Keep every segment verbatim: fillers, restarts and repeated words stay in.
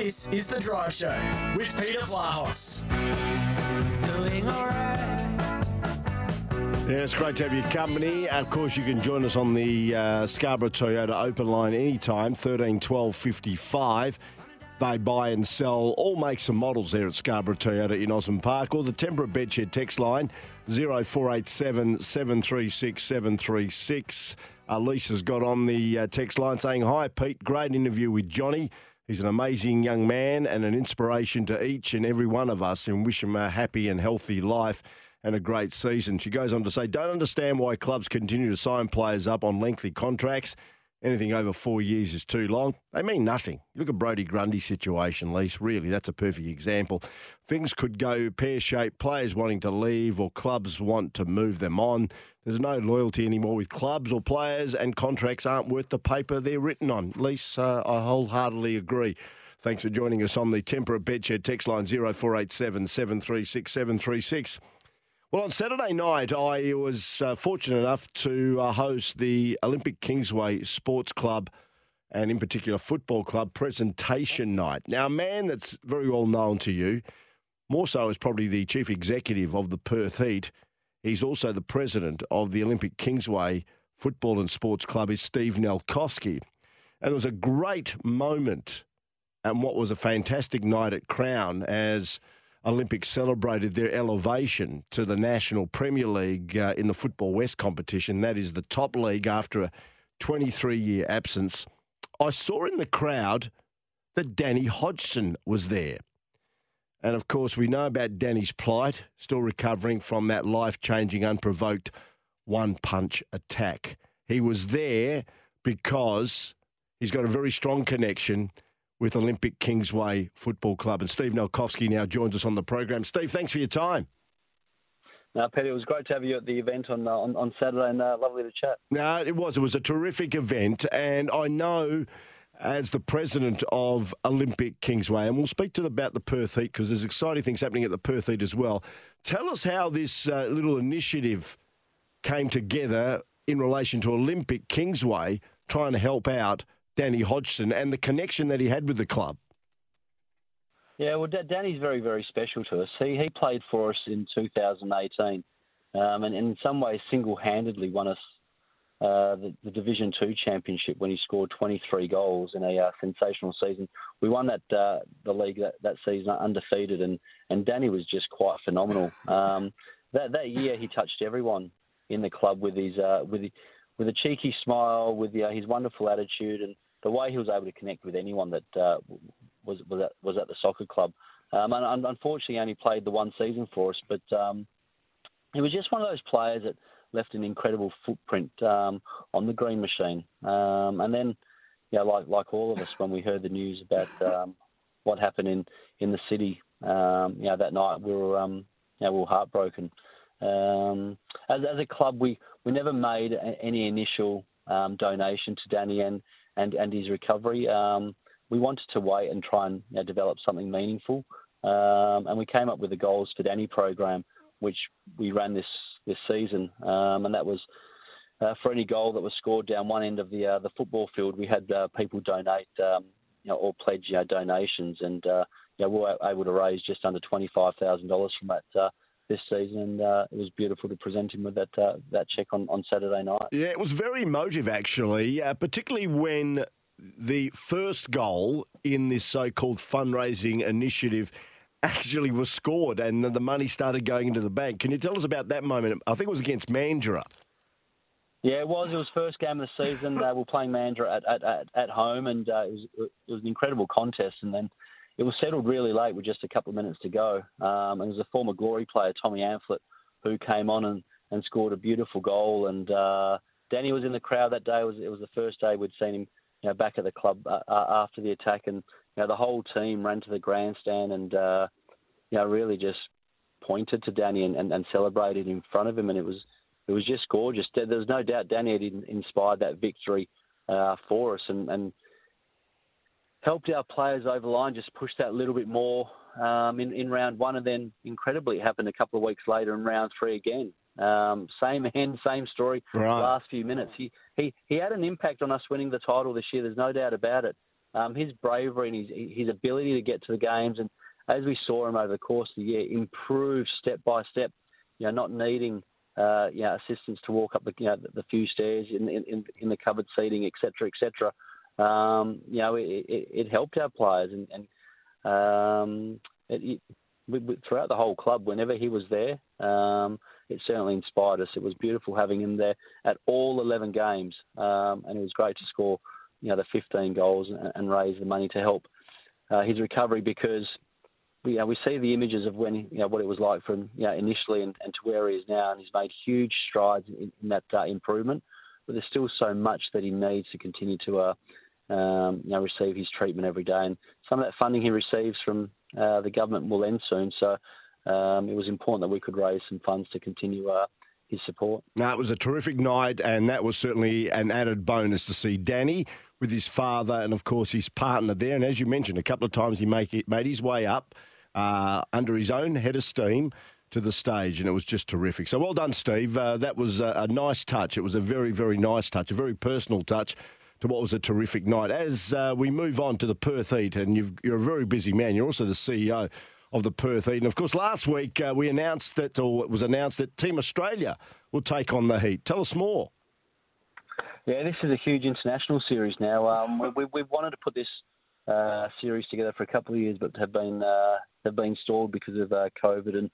This is The Drive Show with Peter Flahos. Doing all right. Yeah, it's great to have your company. Of course, you can join us on the uh, Scarborough Toyota open line anytime, thirteen twelve fifty-five. They buy and sell all makes and models there at Scarborough Toyota in Osmond Park, or the Temperate Bedshed text line, zero four eight seven, seven three six, seven three six. Uh, Lisa's got on the uh, text line saying, "Hi, Pete, great interview with Johnny. He's an amazing young man and an inspiration to each and every one of us, and wish him a happy and healthy life and a great season." She goes on to say, "Don't understand why clubs continue to sign players up on lengthy contracts. Anything over four years is too long. They mean nothing." You look at Brodie Grundy's situation, Lise, really, that's a perfect example. Things could go pear-shaped, players wanting to leave or clubs want to move them on. There's no loyalty anymore with clubs or players, and contracts aren't worth the paper they're written on. Lise, uh, I wholeheartedly agree. Thanks for joining us on the Temperate Bedshed text line, zero four eight seven, seven three six, seven three six. Well, on Saturday night, I was uh, fortunate enough to uh, host the Olympic Kingsway Sports Club, and in particular Football Club, presentation night. Now, a man that's very well known to you, more so, is probably the chief executive of the Perth Heat. He's also the president of the Olympic Kingsway Football and Sports Club, is Steve Nelkovski. And there was a great moment and what was a fantastic night at Crown as Olympics celebrated their elevation to the National Premier League uh, in the Football West competition. That is the top league after a twenty-three-year absence. I saw in the crowd that Danny Hodgson was there. And, of course, we know about Danny's plight, still recovering from that life-changing, unprovoked one-punch attack. He was there because he's got a very strong connection with Olympic Kingsway Football Club. And Steve Nelkovski now joins us on the program. Steve, thanks for your time. No, Peter, it was great to have you at the event on uh, on, on Saturday, and uh, lovely to chat. No, it was. It was a terrific event, and I know as the president of Olympic Kingsway, and we'll speak to about the Perth Heat because there's exciting things happening at the Perth Heat as well. Tell us how this uh, little initiative came together in relation to Olympic Kingsway trying to help out Danny Hodgson and the connection that he had with the club. Yeah, well, D- Danny's very, very special to us. He he played for us in two thousand eighteen, um, and in some ways single-handedly won us uh, the, the Division Two Championship when he scored twenty-three goals in a uh, sensational season. We won that uh, the league that, that season undefeated, and, and Danny was just quite phenomenal. Um, that that year he touched everyone in the club with his uh, with his, with a cheeky smile, with uh, his wonderful attitude, and the way he was able to connect with anyone that uh, was was at, was at the soccer club. Um, and unfortunately, he only played the one season for us, but um, he was just one of those players that left an incredible footprint um, on the green machine. Um, and then, you know, like like all of us, when we heard the news about um, what happened in, in the city, um, you know, that night we were um, you know, we were heartbroken. Um, as as a club, we, we never made a, any initial um, donation to Danny and. And, and his recovery. Um, we wanted to wait and try and you know, develop something meaningful. Um, and we came up with the Goals for Danny program, which we ran this, this season. Um, and that was uh, for any goal that was scored down one end of the uh, the football field, we had uh, people donate um, you know, or pledge you know, donations. And uh, you know, we were able to raise just under twenty-five thousand dollars from that uh, this season, and uh, it was beautiful to present him with that uh, that cheque on, on Saturday night. Yeah, it was very emotive, actually, uh, particularly when the first goal in this so-called fundraising initiative actually was scored and the money started going into the bank. Can you tell us about that moment? I think it was against Mandurah. Yeah, it was. It was first game of the season. They were playing Mandurah at, at, at home, and uh, it, was, it was an incredible contest, and then it was settled really late with just a couple of minutes to go. Um, and it was a former Glory player, Tommy Amphlett, who came on and, and scored a beautiful goal. And uh, Danny was in the crowd that day. It was, it was the first day we'd seen him you know, back at the club uh, after the attack. And you know, the whole team ran to the grandstand and uh, you know, really just pointed to Danny and, and, and celebrated in front of him. And it was it was just gorgeous. There was no doubt Danny had inspired that victory uh, for us. And, and helped our players over the line, just pushed that little bit more um, in, in round one, and then incredibly it happened a couple of weeks later in round three again. Um, same end, same story, right. Last few minutes. He, he he had an impact on us winning the title this year, there's no doubt about it. um, his bravery and his, his ability to get to the games, and as we saw him over the course of the year, improve step by step, you know, not needing uh, you know, assistance to walk up the, you know, the, the few stairs in, in, in the covered seating, et cetera, et cetera. Um, you know, it, it, it helped our players, and, and um, it, it, throughout the whole club, whenever he was there, um, it certainly inspired us. It was beautiful having him there at all eleven games, um, and it was great to score, you know, the fifteen goals and, and raise the money to help uh, his recovery, because we, you know, we see the images of when, you know, what it was like from, you know, initially and, and to where he is now, and he's made huge strides in, in that uh, improvement. But there's still so much that he needs to continue to uh, Um, you know, receive his treatment every day, and some of that funding he receives from uh, the government will end soon. So um, it was important that we could raise some funds to continue uh, his support. Now, it was a terrific night, and that was certainly an added bonus to see Danny with his father and, of course, his partner there. And as you mentioned, a couple of times he make it, made his way up uh, under his own head of steam to the stage, and it was just terrific. So well done, Steve. Uh, that was a, a nice touch. It was a very, very nice touch, a very personal touch to what was a terrific night. As uh, we move on to the Perth Heat, and you've, you're a very busy man. You're also the C E O of the Perth Heat. And, of course, last week uh, we announced that, or it was announced that Team Australia will take on the Heat. Tell us more. Yeah, this is a huge international series now. Um, we, we, we've wanted to put this uh, series together for a couple of years, but have been uh, have been stalled because of uh, COVID and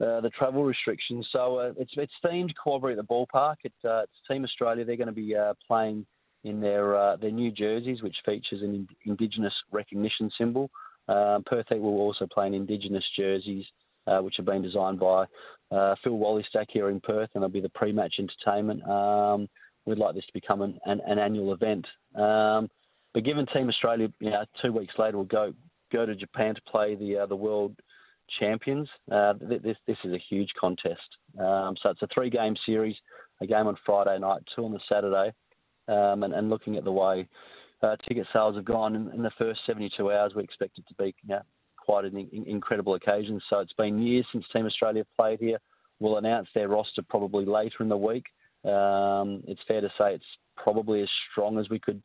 uh, the travel restrictions. So uh, it's, it's themed Corbury at the ballpark. It, uh, it's Team Australia. They're going to be uh, playing in their uh, their new jerseys, which features an Indigenous recognition symbol. Um, Perth Heat will also play in Indigenous jerseys, uh, which have been designed by uh, Phil Wollestack here in Perth, and it'll be the pre-match entertainment. Um, we'd like this to become an, an, an annual event. Um, but given Team Australia, you know, two weeks later will go go to Japan to play the uh, the world champions, uh, this this is a huge contest. Um, so it's a three-game series, a game on Friday night, two on the Saturday. Um, and, and looking at the way uh, ticket sales have gone in, in the first seventy-two hours, we expect it to be, you know, quite an in- incredible occasion. So it's been years since Team Australia played here. We'll announce their roster probably later in the week. Um, it's fair to say it's probably as strong as we could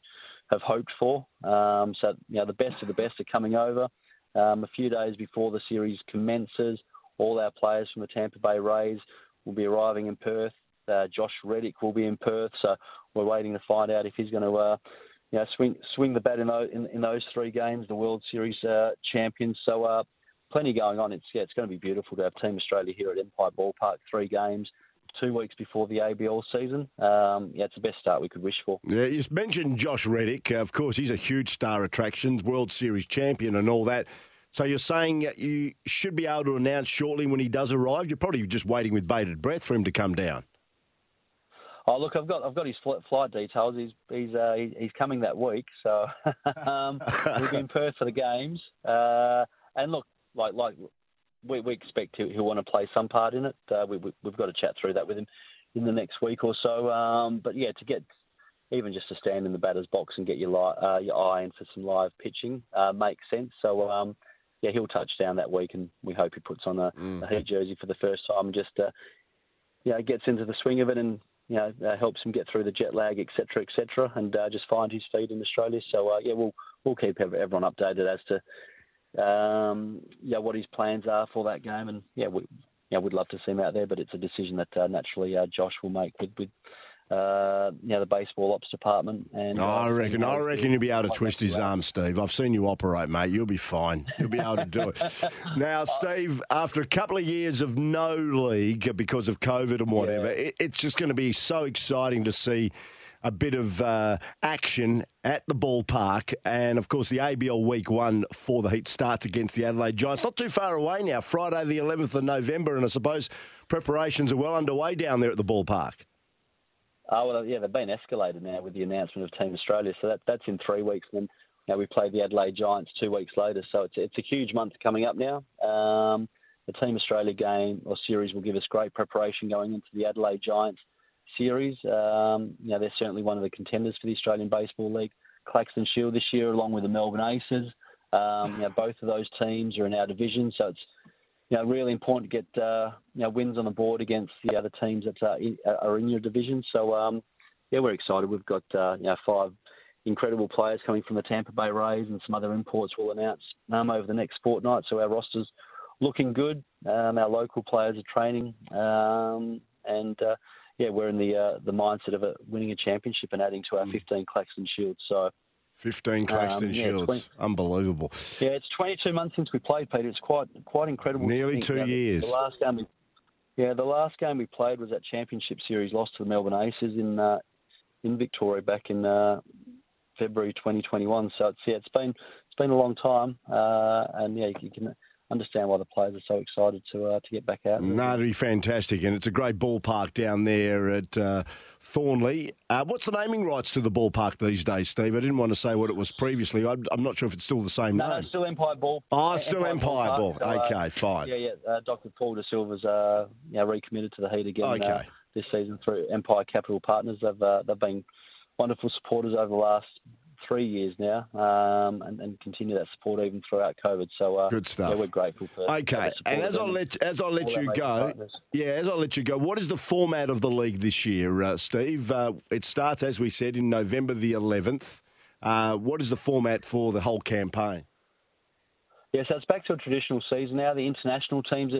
have hoped for. Um, so, you know, the best of the best are coming over. Um, a few days before the series commences, all our players from the Tampa Bay Rays will be arriving in Perth. Uh, Josh Reddick will be in Perth, so we're waiting to find out if he's going to, uh, you know, swing swing the bat in those, in, in those three games, the World Series uh, champions. So uh, plenty going on. It's yeah, it's going to be beautiful to have Team Australia here at Empire Ballpark. Three games, two weeks before the A B L season. Um, yeah, it's the best start we could wish for. Yeah, you mentioned Josh Reddick. Of course, he's a huge star attraction, World Series champion, and all that. So you're saying you should be able to announce shortly when he does arrive. You're probably just waiting with bated breath for him to come down. Oh look, I've got I've got his flight details. He's he's uh, he's coming that week, so um, we'll be in Perth for the games. Uh, and look, like like we we expect he'll, he'll want to play some part in it. Uh, we, we we've got to chat through that with him in the next week or so. Um, but yeah, to get even just to stand in the batter's box and get your li- uh, your eye in for some live pitching uh, makes sense. So um, yeah, he'll touch down that week, and we hope he puts on a, mm. a Heat jersey for the first time and just uh, yeah gets into the swing of it and, you know, uh, helps him get through the jet lag, et cetera, et cetera, and uh, just find his feet in Australia. So, uh, yeah, we'll we'll keep everyone updated as to, um, you know, what his plans are for that game. And, yeah, we, you know, we'd love to see him out there, but it's a decision that uh, naturally uh, Josh will make with, with uh, you know, the baseball ops department. And uh, I reckon I reckon you'll be able to twist his arm, Steve. I've seen you operate, mate. You'll be fine. You'll be able to do it. Now, Steve, after a couple of years of no league because of COVID and whatever, yeah. it, it's just going to be so exciting to see a bit of uh, action at the ballpark. And, of course, the A B L Week one for the Heat starts against the Adelaide Giants. Not too far away now, Friday the eleventh of November, and I suppose preparations are well underway down there at the ballpark. Oh, well, yeah, they've been escalated now with the announcement of Team Australia. So that, that's in three weeks. And you know, we play the Adelaide Giants two weeks later. So it's it's a huge month coming up now. Um, the Team Australia game or series will give us great preparation going into the Adelaide Giants series. Um, you know, they're certainly one of the contenders for the Australian Baseball League Claxton Shield this year, along with the Melbourne Aces. Um, you know, both of those teams are in our division. So it's, you know, really important to get uh, you know, wins on the board against the other teams that uh, in, are in your division. So, um, yeah, we're excited. We've got uh, you know, five incredible players coming from the Tampa Bay Rays and some other imports we'll announce um, over the next fortnight. So our roster's looking good. Um, our local players are training. Um, and, uh, yeah, we're in the uh, the mindset of uh, winning a championship and adding to our fifteen Claxton Shields. So fifteen Claxton um, yeah, Shields. twenty Unbelievable. Yeah, it's twenty-two months since we played, Peter. It's quite quite incredible. Nearly two that years. The last game we, yeah, the last game we played was that championship series loss to the Melbourne Aces in uh, in Victoria back in uh, February twenty twenty-one. So it's, yeah, it's been it's been a long time, uh, and yeah, you can understand why the players are so excited to uh, to get back out. No, it'll be fantastic, and it's a great ballpark down there at uh, Thornley. Uh, what's the naming rights to the ballpark these days, Steve? I didn't want to say what it was previously. I'm, I'm not sure if it's still the same no, name. No, still Empire Ball. Oh, it's still Empire, Empire Ball. Ball. So, okay, uh, fine. Yeah, yeah. Uh, Doctor Paul De Silva's uh, you know, recommitted to the Heat again okay. uh, this season through Empire Capital Partners. They've uh, they've been wonderful supporters over the last three years now, um, and, and continue that support even throughout COVID. So uh, good stuff. Yeah, we're grateful for. Okay, for and as I let as I let you go, partners. yeah, as I let you go, what is the format of the league this year, uh, Steve? Uh, it starts, as we said, in November the eleventh. Uh, what is the format for the whole campaign? Yeah, so it's back to a traditional season now. The international teams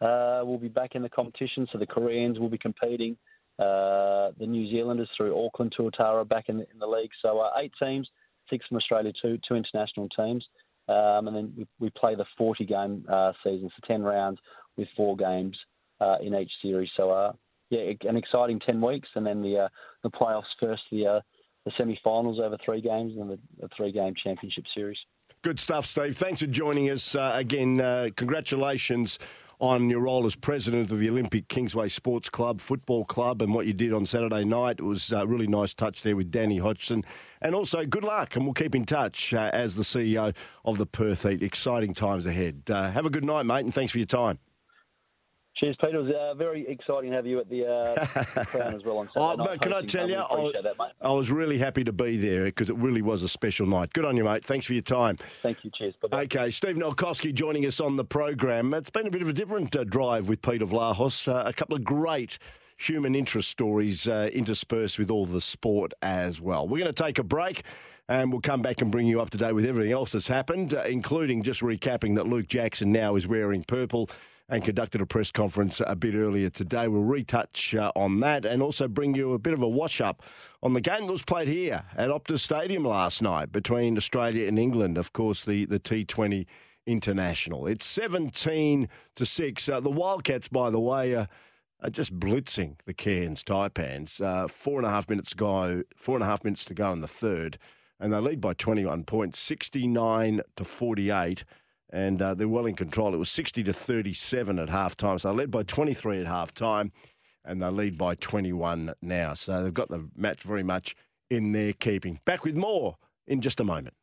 uh, will be back in the competition, so the Koreans will be competing. Uh, the New Zealanders through Auckland to Otara back in the, in the league. So uh, eight teams, six from Australia, two two international teams. Um, and then we, we play the forty-game uh, season, so ten rounds with four games uh, in each series. So, uh, yeah, an exciting ten weeks. And then the uh, the playoffs first, the, uh, the semi-finals over three games, and the, the three-game championship series. Good stuff, Steve. Thanks for joining us. Uh, again, uh, congratulations on your role as president of the Olympic Kingsway Sports Club, Football Club, and what you did on Saturday night. It was a really nice touch there with Danny Hodgson. And also, good luck, and we'll keep in touch uh, as the C E O of the Perth Heat. Exciting times ahead. Uh, have a good night, mate, and thanks for your time. Cheers, Peter. It was uh, very exciting to have you at the uh, Crown as well on Saturday oh, night. Mate, can I tell you, I, really I, that, I was really happy to be there because it really was a special night. Good on you, mate. Thanks for your time. Thank you. Cheers. Bye-bye. Okay, Steve Nelkovski joining us on the program. It's been a bit of a different uh, drive with Peter Flahos. Uh, a couple of great human interest stories uh, interspersed with all the sport as well. We're going to take a break. And we'll come back and bring you up to date with everything else that's happened, uh, including just recapping that Luke Jackson now is wearing purple and conducted a press conference a bit earlier today. We'll retouch uh, on that and also bring you a bit of a wash-up on the game that was played here at Optus Stadium last night between Australia and England, of course, the, the T twenty International. It's seventeen to six. Uh, the Wildcats, by the way, uh, are just blitzing the Cairns Taipans. Uh, four and a half minutes go, four and a half minutes to go in the third. And they lead by twenty-one points, sixty-nine to forty-eight, and uh, they're well in control. It was sixty to thirty-seven at halftime, so they led by twenty-three at halftime, and they lead by twenty-one now. So they've got the match very much in their keeping. Back with more in just a moment.